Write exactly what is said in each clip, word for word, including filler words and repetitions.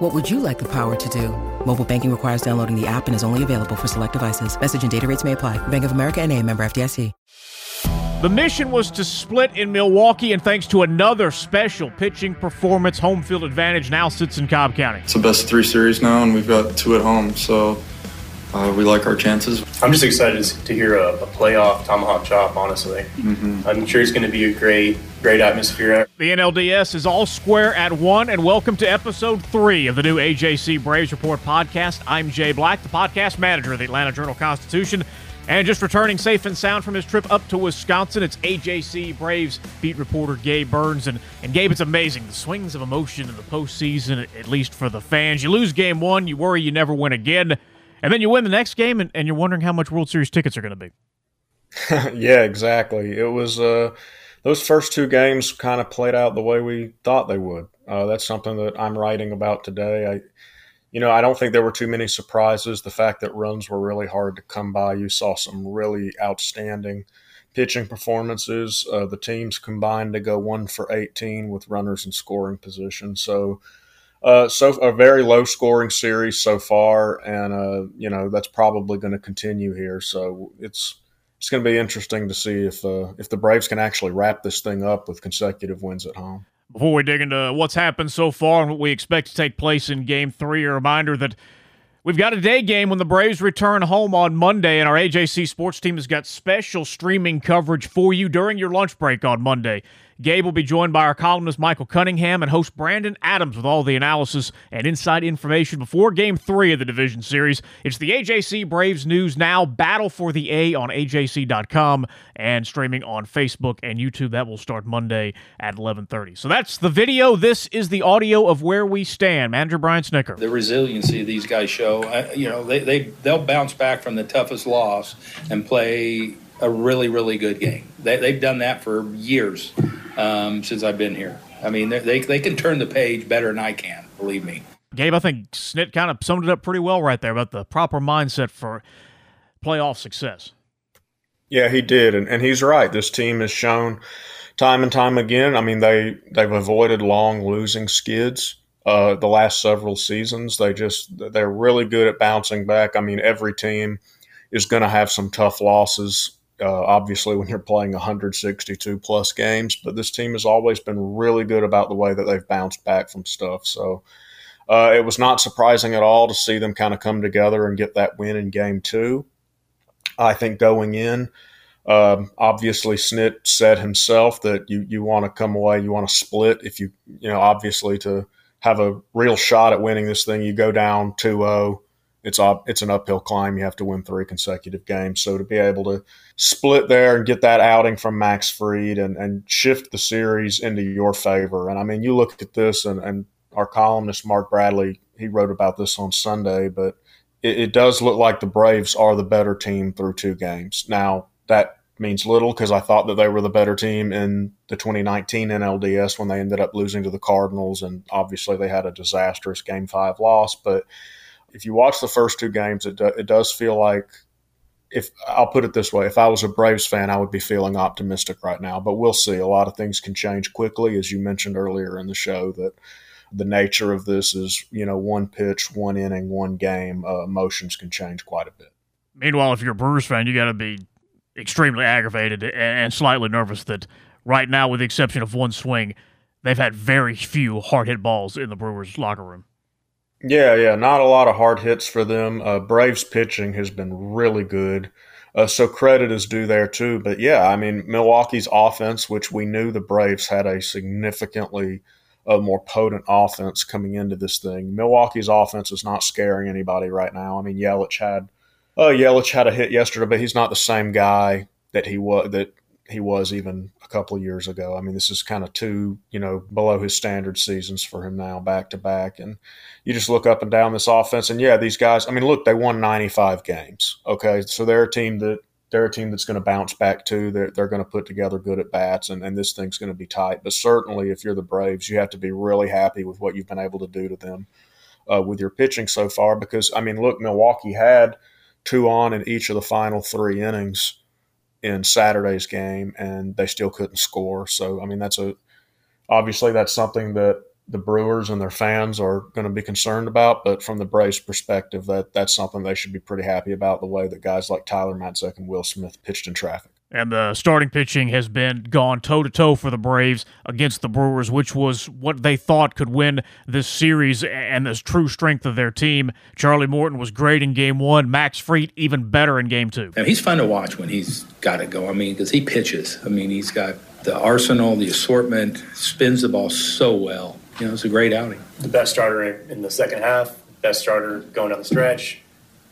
What would you like the power to do? Mobile banking requires downloading the app and is only available for select devices. Message and data rates may apply. Bank of America N A, member F D I C. The mission was to split in Milwaukee, and thanks to another special pitching performance, home field advantage now sits in Cobb County. It's the best three series now, and we've got two at home, so uh, we like our chances. I'm just excited to hear a, a playoff tomahawk chop, honestly. Mm-hmm. I'm sure it's going to be a great, great atmosphere. The N L D S is all square at one, and welcome to episode three of the new A J C Braves Report podcast. I'm Jay Black, the podcast manager of the Atlanta Journal-Constitution. And just returning safe and sound from his trip up to Wisconsin, it's A J C Braves beat reporter Gabe Burnes. And, and Gabe, it's amazing, the swings of emotion in the postseason, at least for the fans. You lose game one, you worry you never win again, and then you win the next game, and, and you're wondering how much World Series tickets are going to be. Yeah, exactly. It was uh, those first two games kind of played out the way we thought they would. Uh, that's something that I'm writing about today. I You know, I don't think there were too many surprises. The fact that runs were really hard to come by. You saw some really outstanding pitching performances. Uh, the teams combined to go one for eighteen with runners in scoring position. So, uh, so a very low scoring series so far. And, uh, you know, that's probably going to continue here. So it's it's going to be interesting to see if uh, if the Braves can actually wrap this thing up with consecutive wins at home. Before we dig into what's happened so far and what we expect to take place in Game three, a reminder that we've got a day game when the Braves return home on Monday, and our A J C sports team has got special streaming coverage for you during your lunch break on Monday. Gabe will be joined by our columnist Michael Cunningham and host Brandon Adams with all the analysis and inside information before Game three of the Division Series. It's the A J C Braves News Now Battle for the A on A J C dot com and streaming on Facebook and YouTube. That will start Monday at eleven thirty. So that's the video. This is the audio of where we stand. Manager Brian Snicker. The resiliency these guys show, I, you know, they, they, they'll bounce back from the toughest loss and play a really, really good game. They, they've done that for years um, since I've been here. I mean, they they can turn the page better than I can, believe me. Gabe, I think Snit kind of summed it up pretty well right there about the proper mindset for playoff success. Yeah, he did, and, and he's right. This team has shown time and time again. I mean, they, they've avoided long losing skids uh, the last several seasons. They just they're really good at bouncing back. I mean, every team is going to have some tough losses. Uh, obviously, when you're playing one sixty-two plus games, but this team has always been really good about the way that they've bounced back from stuff. So uh, it was not surprising at all to see them kind of come together and get that win in game two. I think going in, um, obviously Snit said himself that you you want to come away, you want to split. If you you know obviously to have a real shot at winning this thing, you go down two oh. It's it's an uphill climb. You have to win three consecutive games. So to be able to split there and get that outing from Max Fried and, and shift the series into your favor. And, I mean, you look at this, and, and our columnist Mark Bradley, he wrote about this on Sunday, but it, it does look like the Braves are the better team through two games. Now, that means little because I thought that they were the better team in the twenty nineteen N L D S when they ended up losing to the Cardinals, and obviously they had a disastrous Game five loss, but – if you watch the first two games, it, do, it does feel like if I'll put it this way, if I was a Braves fan, I would be feeling optimistic right now. But we'll see. A lot of things can change quickly, as you mentioned earlier in the show, that the nature of this is, you know, one pitch, one inning, one game. Uh, emotions can change quite a bit. Meanwhile, if you're a Brewers fan, you got to be extremely aggravated and slightly nervous that right now, with the exception of one swing, they've had very few hard hit balls in the Brewers locker room. Yeah, yeah, not a lot of hard hits for them. Uh, Braves pitching has been really good, uh, so credit is due there too. But, yeah, I mean, Milwaukee's offense, which we knew the Braves had a significantly uh, more potent offense coming into this thing. Milwaukee's offense is not scaring anybody right now. I mean, Yelich had uh, Yelich had a hit yesterday, but he's not the same guy that he was that he was even a couple of years ago. I mean, this is kind of two, you know, below his standard seasons for him now, back to back. And you just look up and down this offense and yeah, these guys, I mean, look, they won ninety-five games. Okay. So they're a team that they're a team that's going to bounce back too. They're, they're going to put together good at bats, and, and this thing's going to be tight. But certainly if you're the Braves, you have to be really happy with what you've been able to do to them uh, with your pitching so far, because, I mean, look, Milwaukee had two on in each of the final three innings in Saturday's game, and they still couldn't score. So, I mean, that's a obviously that's something that the Brewers and their fans are going to be concerned about, but from the Braves' perspective, that that's something they should be pretty happy about, the way that guys like Tyler Matzek and Will Smith pitched in traffic. And the starting pitching has been gone toe-to-toe for the Braves against the Brewers, which was what they thought could win this series and this true strength of their team. Charlie Morton was great in Game one. Max Fried even better in Game two. And he's fun to watch when he's got it going. I mean, because he pitches. I mean, he's got the arsenal, the assortment, spins the ball so well. You know, it's a great outing. The best starter in the second half, best starter going down the stretch.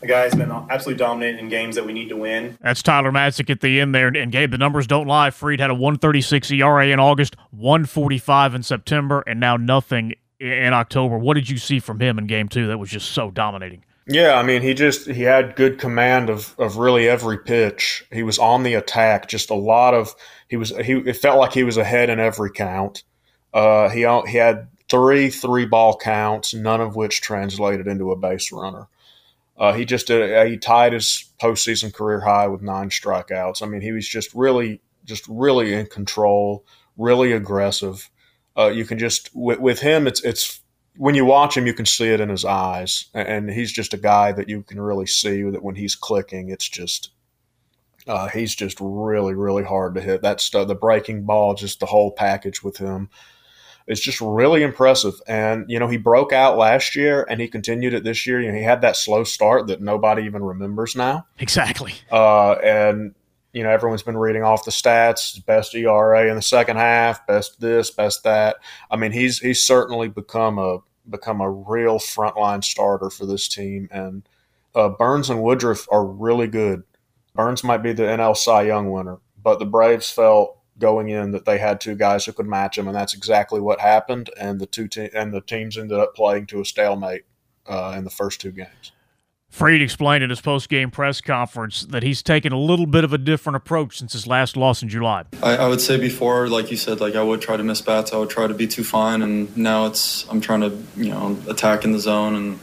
The guy's been absolutely dominant in games that we need to win. That's Tyler Matzek at the end there. And, Gabe, the numbers don't lie. Fried had a one thirty-six E R A in August, one forty-five in September, and now nothing in October. What did you see from him in Game two that was just so dominating? Yeah, I mean, he just he had good command of, of really every pitch. He was on the attack. Just a lot of he was he. It felt like he was ahead in every count. Uh, he he had three three ball counts, none of which translated into a base runner. Uh, he just did, he tied his postseason career high with nine strikeouts. I mean, he was just really, just really in control, really aggressive. Uh, you can just with, with him, it's it's when you watch him, you can see it in his eyes, and he's just a guy that you can really see that when he's clicking, it's just uh, he's just really, really hard to hit. That stuff, the breaking ball, just the whole package with him. It's just really impressive. And, you know, he broke out last year and he continued it this year. You know, he had that slow start that nobody even remembers now. Exactly. Uh, and, you know, everyone's been reading off the stats, best E R A in the second half, best this, best that. I mean, he's he's certainly become a become a real frontline starter for this team. And uh, Burnes and Woodruff are really good. Burnes might be the N L Cy Young winner, but the Braves felt going in that they had two guys who could match him, and that's exactly what happened. And the two te- and the teams ended up playing to a stalemate uh, in the first two games. Fried explained at his post-game press conference that he's taken a little bit of a different approach since his last loss in July. I, I would say before, like you said, like I would try to miss bats, I would try to be too fine, and now it's I'm trying to you know attack in the zone and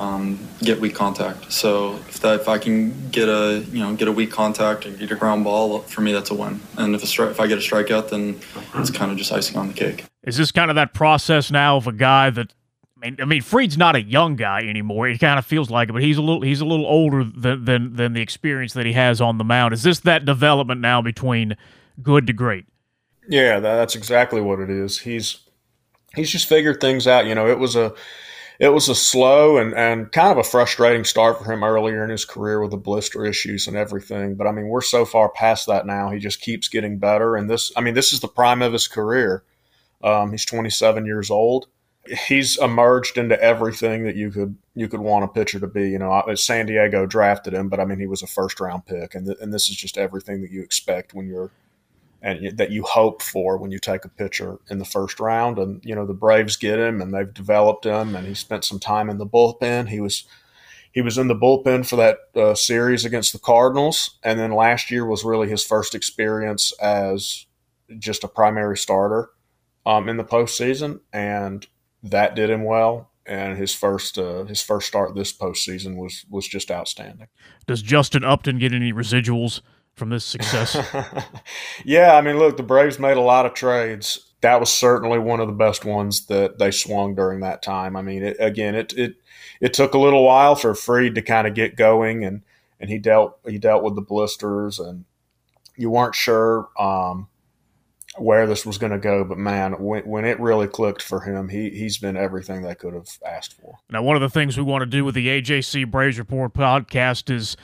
um, get weak contact. So if that if I can get a you know get a weak contact and get a ground ball, for me that's a win. And if a stri- if I get a strikeout, then it's kind of just icing on the cake. Is this kind of that process now of a guy that I mean, I mean Fried's not a young guy anymore. He kind of feels like it, but he's a little he's a little older than, than than the experience that he has on the mound. Is this that development now between good to great? Yeah, that's exactly what it is. He's he's just figured things out. You know, it was a It was a slow and, and kind of a frustrating start for him earlier in his career with the blister issues and everything. But, I mean, we're so far past that now. He just keeps getting better. And this – I mean, this is the prime of his career. Um, he's twenty-seven years old. He's emerged into everything that you could you could want a pitcher to be. You know, San Diego drafted him, but, I mean, he was a first-round pick. And th- and this is just everything that you expect when you're – and that you hope for when you take a pitcher in the first round. And, you know, the Braves get him and they've developed him, and he spent some time in the bullpen. He was he was in the bullpen for that uh, series against the Cardinals, and then last year was really his first experience as just a primary starter um, in the postseason, and that did him well. And his first uh, his first start this postseason was, was just outstanding. Does Justin Upton get any residuals from this success? Yeah, I mean, look, the Braves made a lot of trades. That was certainly one of the best ones that they swung during that time. I mean, it, again, it it it took a little while for Fried to kind of get going, and, and he dealt he dealt with the blisters, and you weren't sure um, where this was going to go. But man, when when it really clicked for him, he he's been everything they could have asked for. Now, one of the things we want to do with the A J C Braves Report podcast is.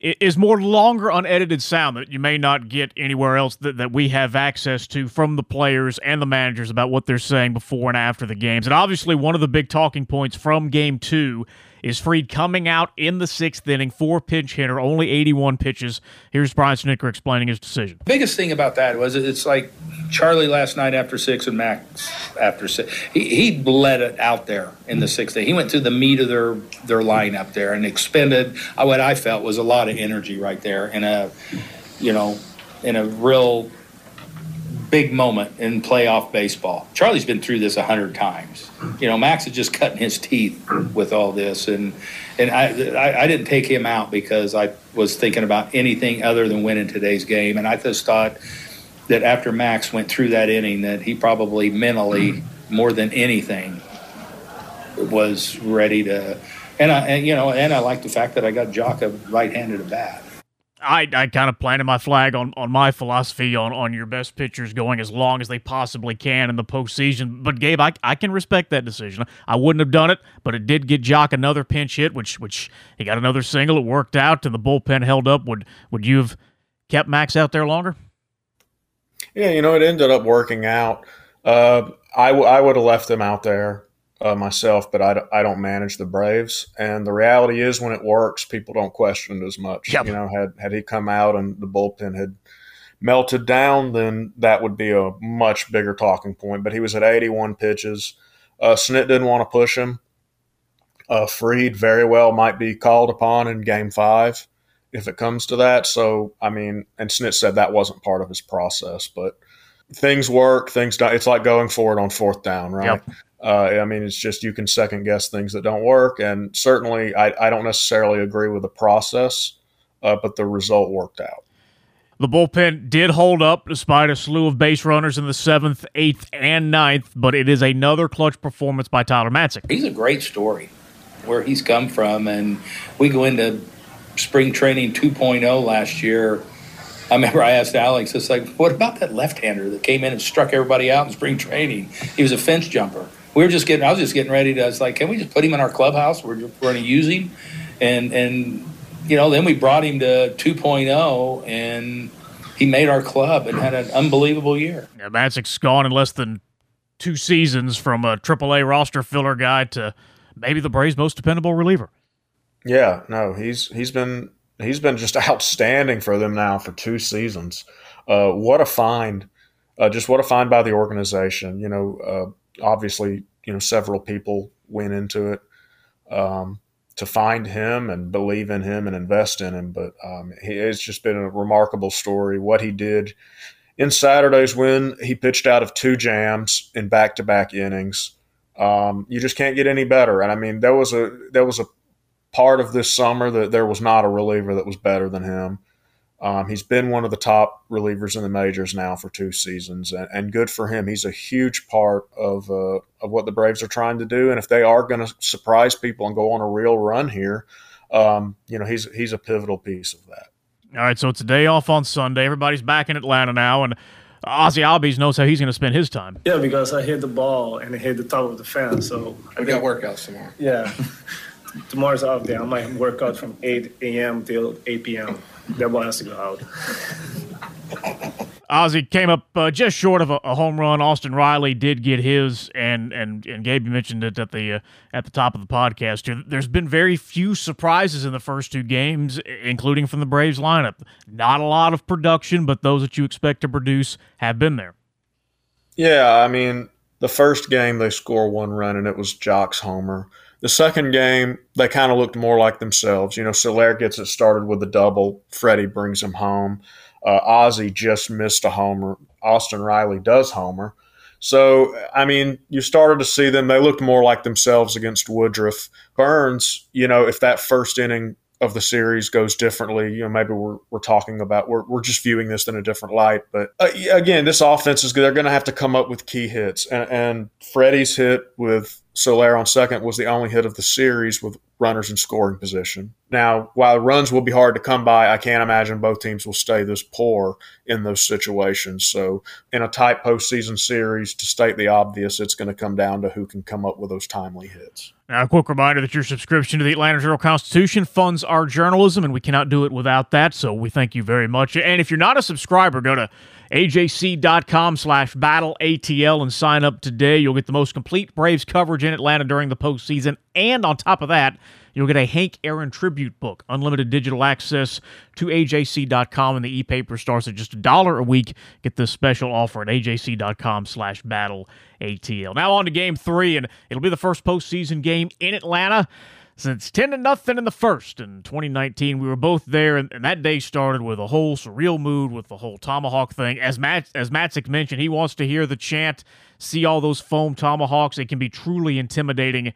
is more longer unedited sound that you may not get anywhere else that, that we have access to from the players and the managers about what they're saying before and after the games. And obviously one of the big talking points from Game two is Fried coming out in the sixth inning, four-pitch hitter, only eighty-one pitches. Here's Brian Snicker explaining his decision. The biggest thing about that was it's like – Charlie last night after six and Max after six. He, he bled it out there in the sixth day. He went through the meat of their, their lineup there and expended what I felt was a lot of energy right there in a, you know, in a real big moment in playoff baseball. Charlie's been through this a hundred times. You know, Max is just cutting his teeth with all this, and and I, I I didn't take him out because I was thinking about anything other than winning today's game, and I just thought that after Max went through that inning, that he probably mentally, more than anything, was ready to. And I, and, you know, and I like the fact that I got Jock a right-handed at bat. I, I kind of planted my flag on, on my philosophy on, on your best pitchers going as long as they possibly can in the postseason. But, Gabe, I, I can respect that decision. I wouldn't have done it, but it did get Jock another pinch hit, which which he got another single. It worked out, and the bullpen held up. Would, would you have kept Max out there longer? Yeah, you know, it ended up working out. Uh, I, w- I would have left him out there uh, myself, but I, d- I don't manage the Braves. And the reality is when it works, people don't question it as much. Yep. You know, had, had he come out and the bullpen had melted down, then that would be a much bigger talking point. But he was at eighty-one pitches. Uh, Snit didn't want to push him. Uh, Fried very well might be called upon in game five. If it comes to that. So, I mean, and Snit said that wasn't part of his process, but things work, things don't. It's like going for it on fourth down, right? Yep. Uh, I mean, it's just you can second guess things that don't work. And certainly, I, I don't necessarily agree with the process, uh, but the result worked out. The bullpen did hold up despite a slew of base runners in the seventh, eighth, and ninth, but it is another clutch performance by Tyler Matzek. He's a great story where he's come from, and we go into spring training two point oh last year. I remember I asked Alex, it's like, what about that left-hander that came in and struck everybody out in spring training? He was a fence jumper. We were just getting, I was just getting ready to, I was like, can we just put him in our clubhouse? We're, we're going to use him. And, and, you know, then we brought him to two point oh and he made our club and had an unbelievable year. Yeah, Matzek's gone in less than two seasons from a triple A roster filler guy to maybe the Braves' most dependable reliever. Yeah, no, he's he's been he's been just outstanding for them now for two seasons. Uh, what a find! Uh, just what a find by the organization. You know, uh, obviously, you know, several people went into it um, to find him and believe in him and invest in him. But um, he, it's just been a remarkable story. What he did in Saturday's win, he pitched out of two jams in back-to-back innings. Um, you just can't get any better. And I mean, there was a there was a part of this summer that there was not a reliever that was better than him. Um, he's been one of the top relievers in the majors now for two seasons, and, and good for him. He's a huge part of uh, of what the Braves are trying to do, and if they are going to surprise people and go on a real run here, um, you know, he's he's a pivotal piece of that. All right, so it's a day off on Sunday. Everybody's back in Atlanta now, and Ozzie Albies knows how he's going to spend his time. Yeah, because I hit the ball and it hit the top of the fence. So I we got workouts tomorrow. Yeah. Tomorrow's off day. I might work out from eight a.m. till eight p.m. That ball has to go out. Ozzie came up uh, just short of a, a home run. Austin Riley did get his, and and and Gabe, you mentioned it at the uh, at the top of the podcast here. There's been very few surprises in the first two games, including from the Braves lineup. Not a lot of production, but those that you expect to produce have been there. Yeah, I mean, the first game they score one run, and it was Jock's homer. The second game, they kind of looked more like themselves. You know, Soler gets it started with a double. Freddie brings him home. Uh, Ozzie just missed a homer. Austin Riley does homer. So, I mean, you started to see them. They looked more like themselves against Woodruff. Burnes, you know, if that first inning of the series goes differently, you know, maybe we're we're talking about we're we're just viewing this in a different light. But uh, again, this offense is they're going to have to come up with key hits, and, and Freddie's hit with Soler on second was the only hit of the series with runners in scoring position. Now, while runs will be hard to come by, I can't imagine both teams will stay this poor in those situations. So in a tight postseason series, to state the obvious, it's going to come down to who can come up with those timely hits. Now, a quick reminder that your subscription to the Atlanta Journal-Constitution funds our journalism, and we cannot do it without that, so we thank you very much. And if you're not a subscriber, go to A J C dot com slash battle A T L and sign up today. You'll get the most complete Braves coverage in Atlanta during the postseason. And on top of that, You'll get a Hank Aaron tribute book, unlimited digital access to A J C dot com, and the e-paper starts at just a dollar a week. Get this special offer at A J C dot com slash battle A T L. Now on to game three, and it'll be the first postseason game in Atlanta since ten to nothing in the first in twenty nineteen. We were both there, and, and that day started with a whole surreal mood with the whole tomahawk thing. As Matt, as Matzek mentioned, he wants to hear the chant, see all those foam tomahawks. It can be truly intimidating.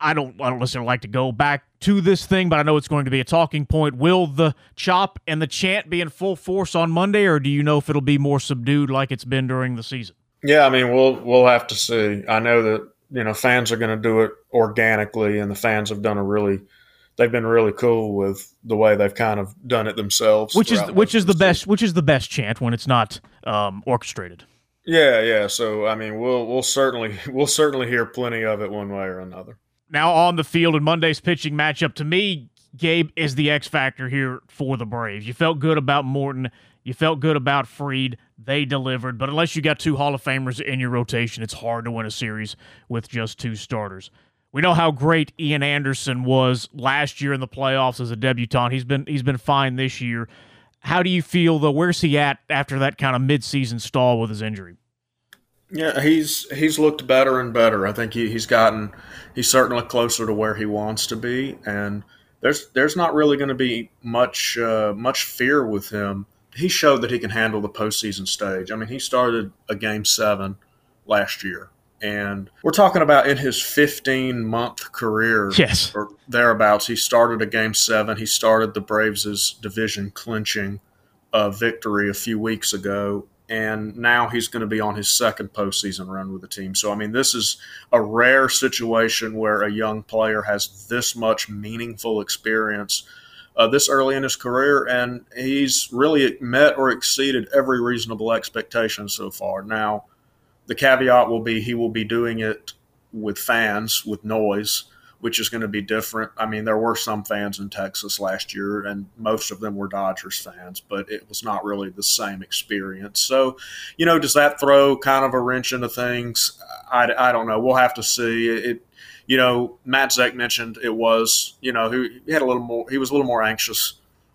I don't, I don't necessarily like to go back to this thing, but I know it's going to be a talking point. Will the chop and the chant be in full force on Monday, or do you know if it'll be more subdued like it's been during the season? Yeah, I mean, we'll we'll have to see. I know that, you know, fans are going to do it organically, and the fans have done a really – they've been really cool with the way they've kind of done it themselves. Which is which is the best which is the best chant when it's not um, orchestrated. Yeah, yeah. So I mean, we'll we'll certainly we'll certainly hear plenty of it one way or another. Now on the field in Monday's pitching matchup, to me, Gabe, is the X factor here for the Braves. You felt good about Morton. You felt good about Fried. They delivered. But unless you got two Hall of Famers in your rotation, it's hard to win a series with just two starters. We know how great Ian Anderson was last year in the playoffs as a debutant. He's been he's been fine this year. How do you feel, though? Where's he at after that kind of midseason stall with his injury? Yeah, he's he's looked better and better. I think he, he's gotten he's certainly closer to where he wants to be, and there's there's not really going to be much uh, much fear with him. He showed that he can handle the postseason stage. I mean, he started a game seven last year, and we're talking about in his fifteen-month career, yes, or thereabouts. He started a game seven. He started the Braves' division-clinching uh, victory a few weeks ago. And now he's going to be on his second postseason run with the team. So, I mean, this is a rare situation where a young player has this much meaningful experience uh, this early in his career, and he's really met or exceeded every reasonable expectation so far. Now, the caveat will be he will be doing it with fans, with noise, which is going to be different. I mean, there were some fans in Texas last year, and most of them were Dodgers fans, but it was not really the same experience. So, you know, does that throw kind of a wrench into things? I, I don't know. We'll have to see. It, you know, Matzek mentioned it was, you know, he, he had a little more, he was a little more anxious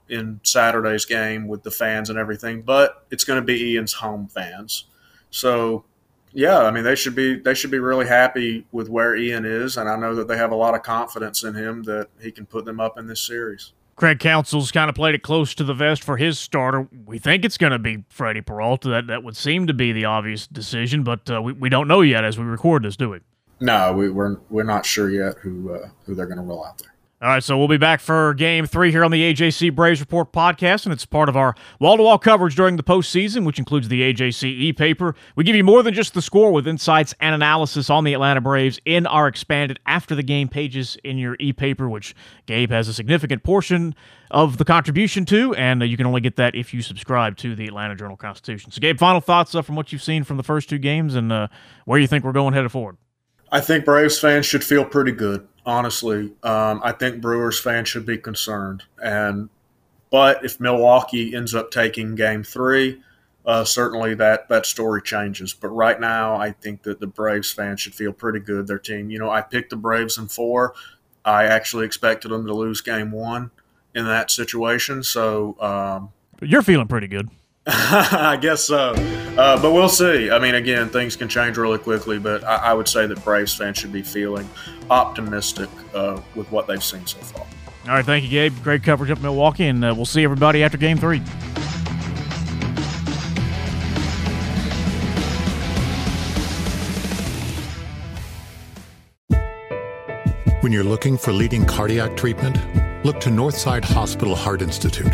in Saturday's game with the fans and everything, but it's going to be Ian's home fans. So, yeah, I mean, they should be they should be really happy with where Ian is, and I know that they have a lot of confidence in him that he can put them up in this series. Craig Counsell's kind of played it close to the vest for his starter. We think it's going to be Freddie Peralta. That that would seem to be the obvious decision, but uh, we we don't know yet as we record this, do we? No, we, we're we're not sure yet who uh, who they're going to roll out there. All right, so we'll be back for Game three here on the A J C Braves Report podcast, and it's part of our wall-to-wall coverage during the postseason, which includes the A J C e-paper. We give you more than just the score with insights and analysis on the Atlanta Braves in our expanded after-the-game pages in your e-paper, which Gabe has a significant portion of the contribution to, and you can only get that if you subscribe to the Atlanta Journal-Constitution. So, Gabe, final thoughts up from what you've seen from the first two games and uh, where you think we're going headed forward? I think Braves fans should feel pretty good, honestly. Um, I think Brewers fans should be concerned. And but if Milwaukee ends up taking Game Three, uh, certainly that that story changes. But right now, I think that the Braves fans should feel pretty good. Their team, you know, I picked the Braves in four. I actually expected them to lose Game One in that situation. So um, you're feeling pretty good. I guess so. Uh, but we'll see. I mean, again, things can change really quickly, but I, I would say that Braves fans should be feeling optimistic uh, with what they've seen so far. All right, thank you, Gabe. Great coverage up in Milwaukee, and uh, we'll see everybody after Game three. When you're looking for leading cardiac treatment, look to Northside Hospital Heart Institute.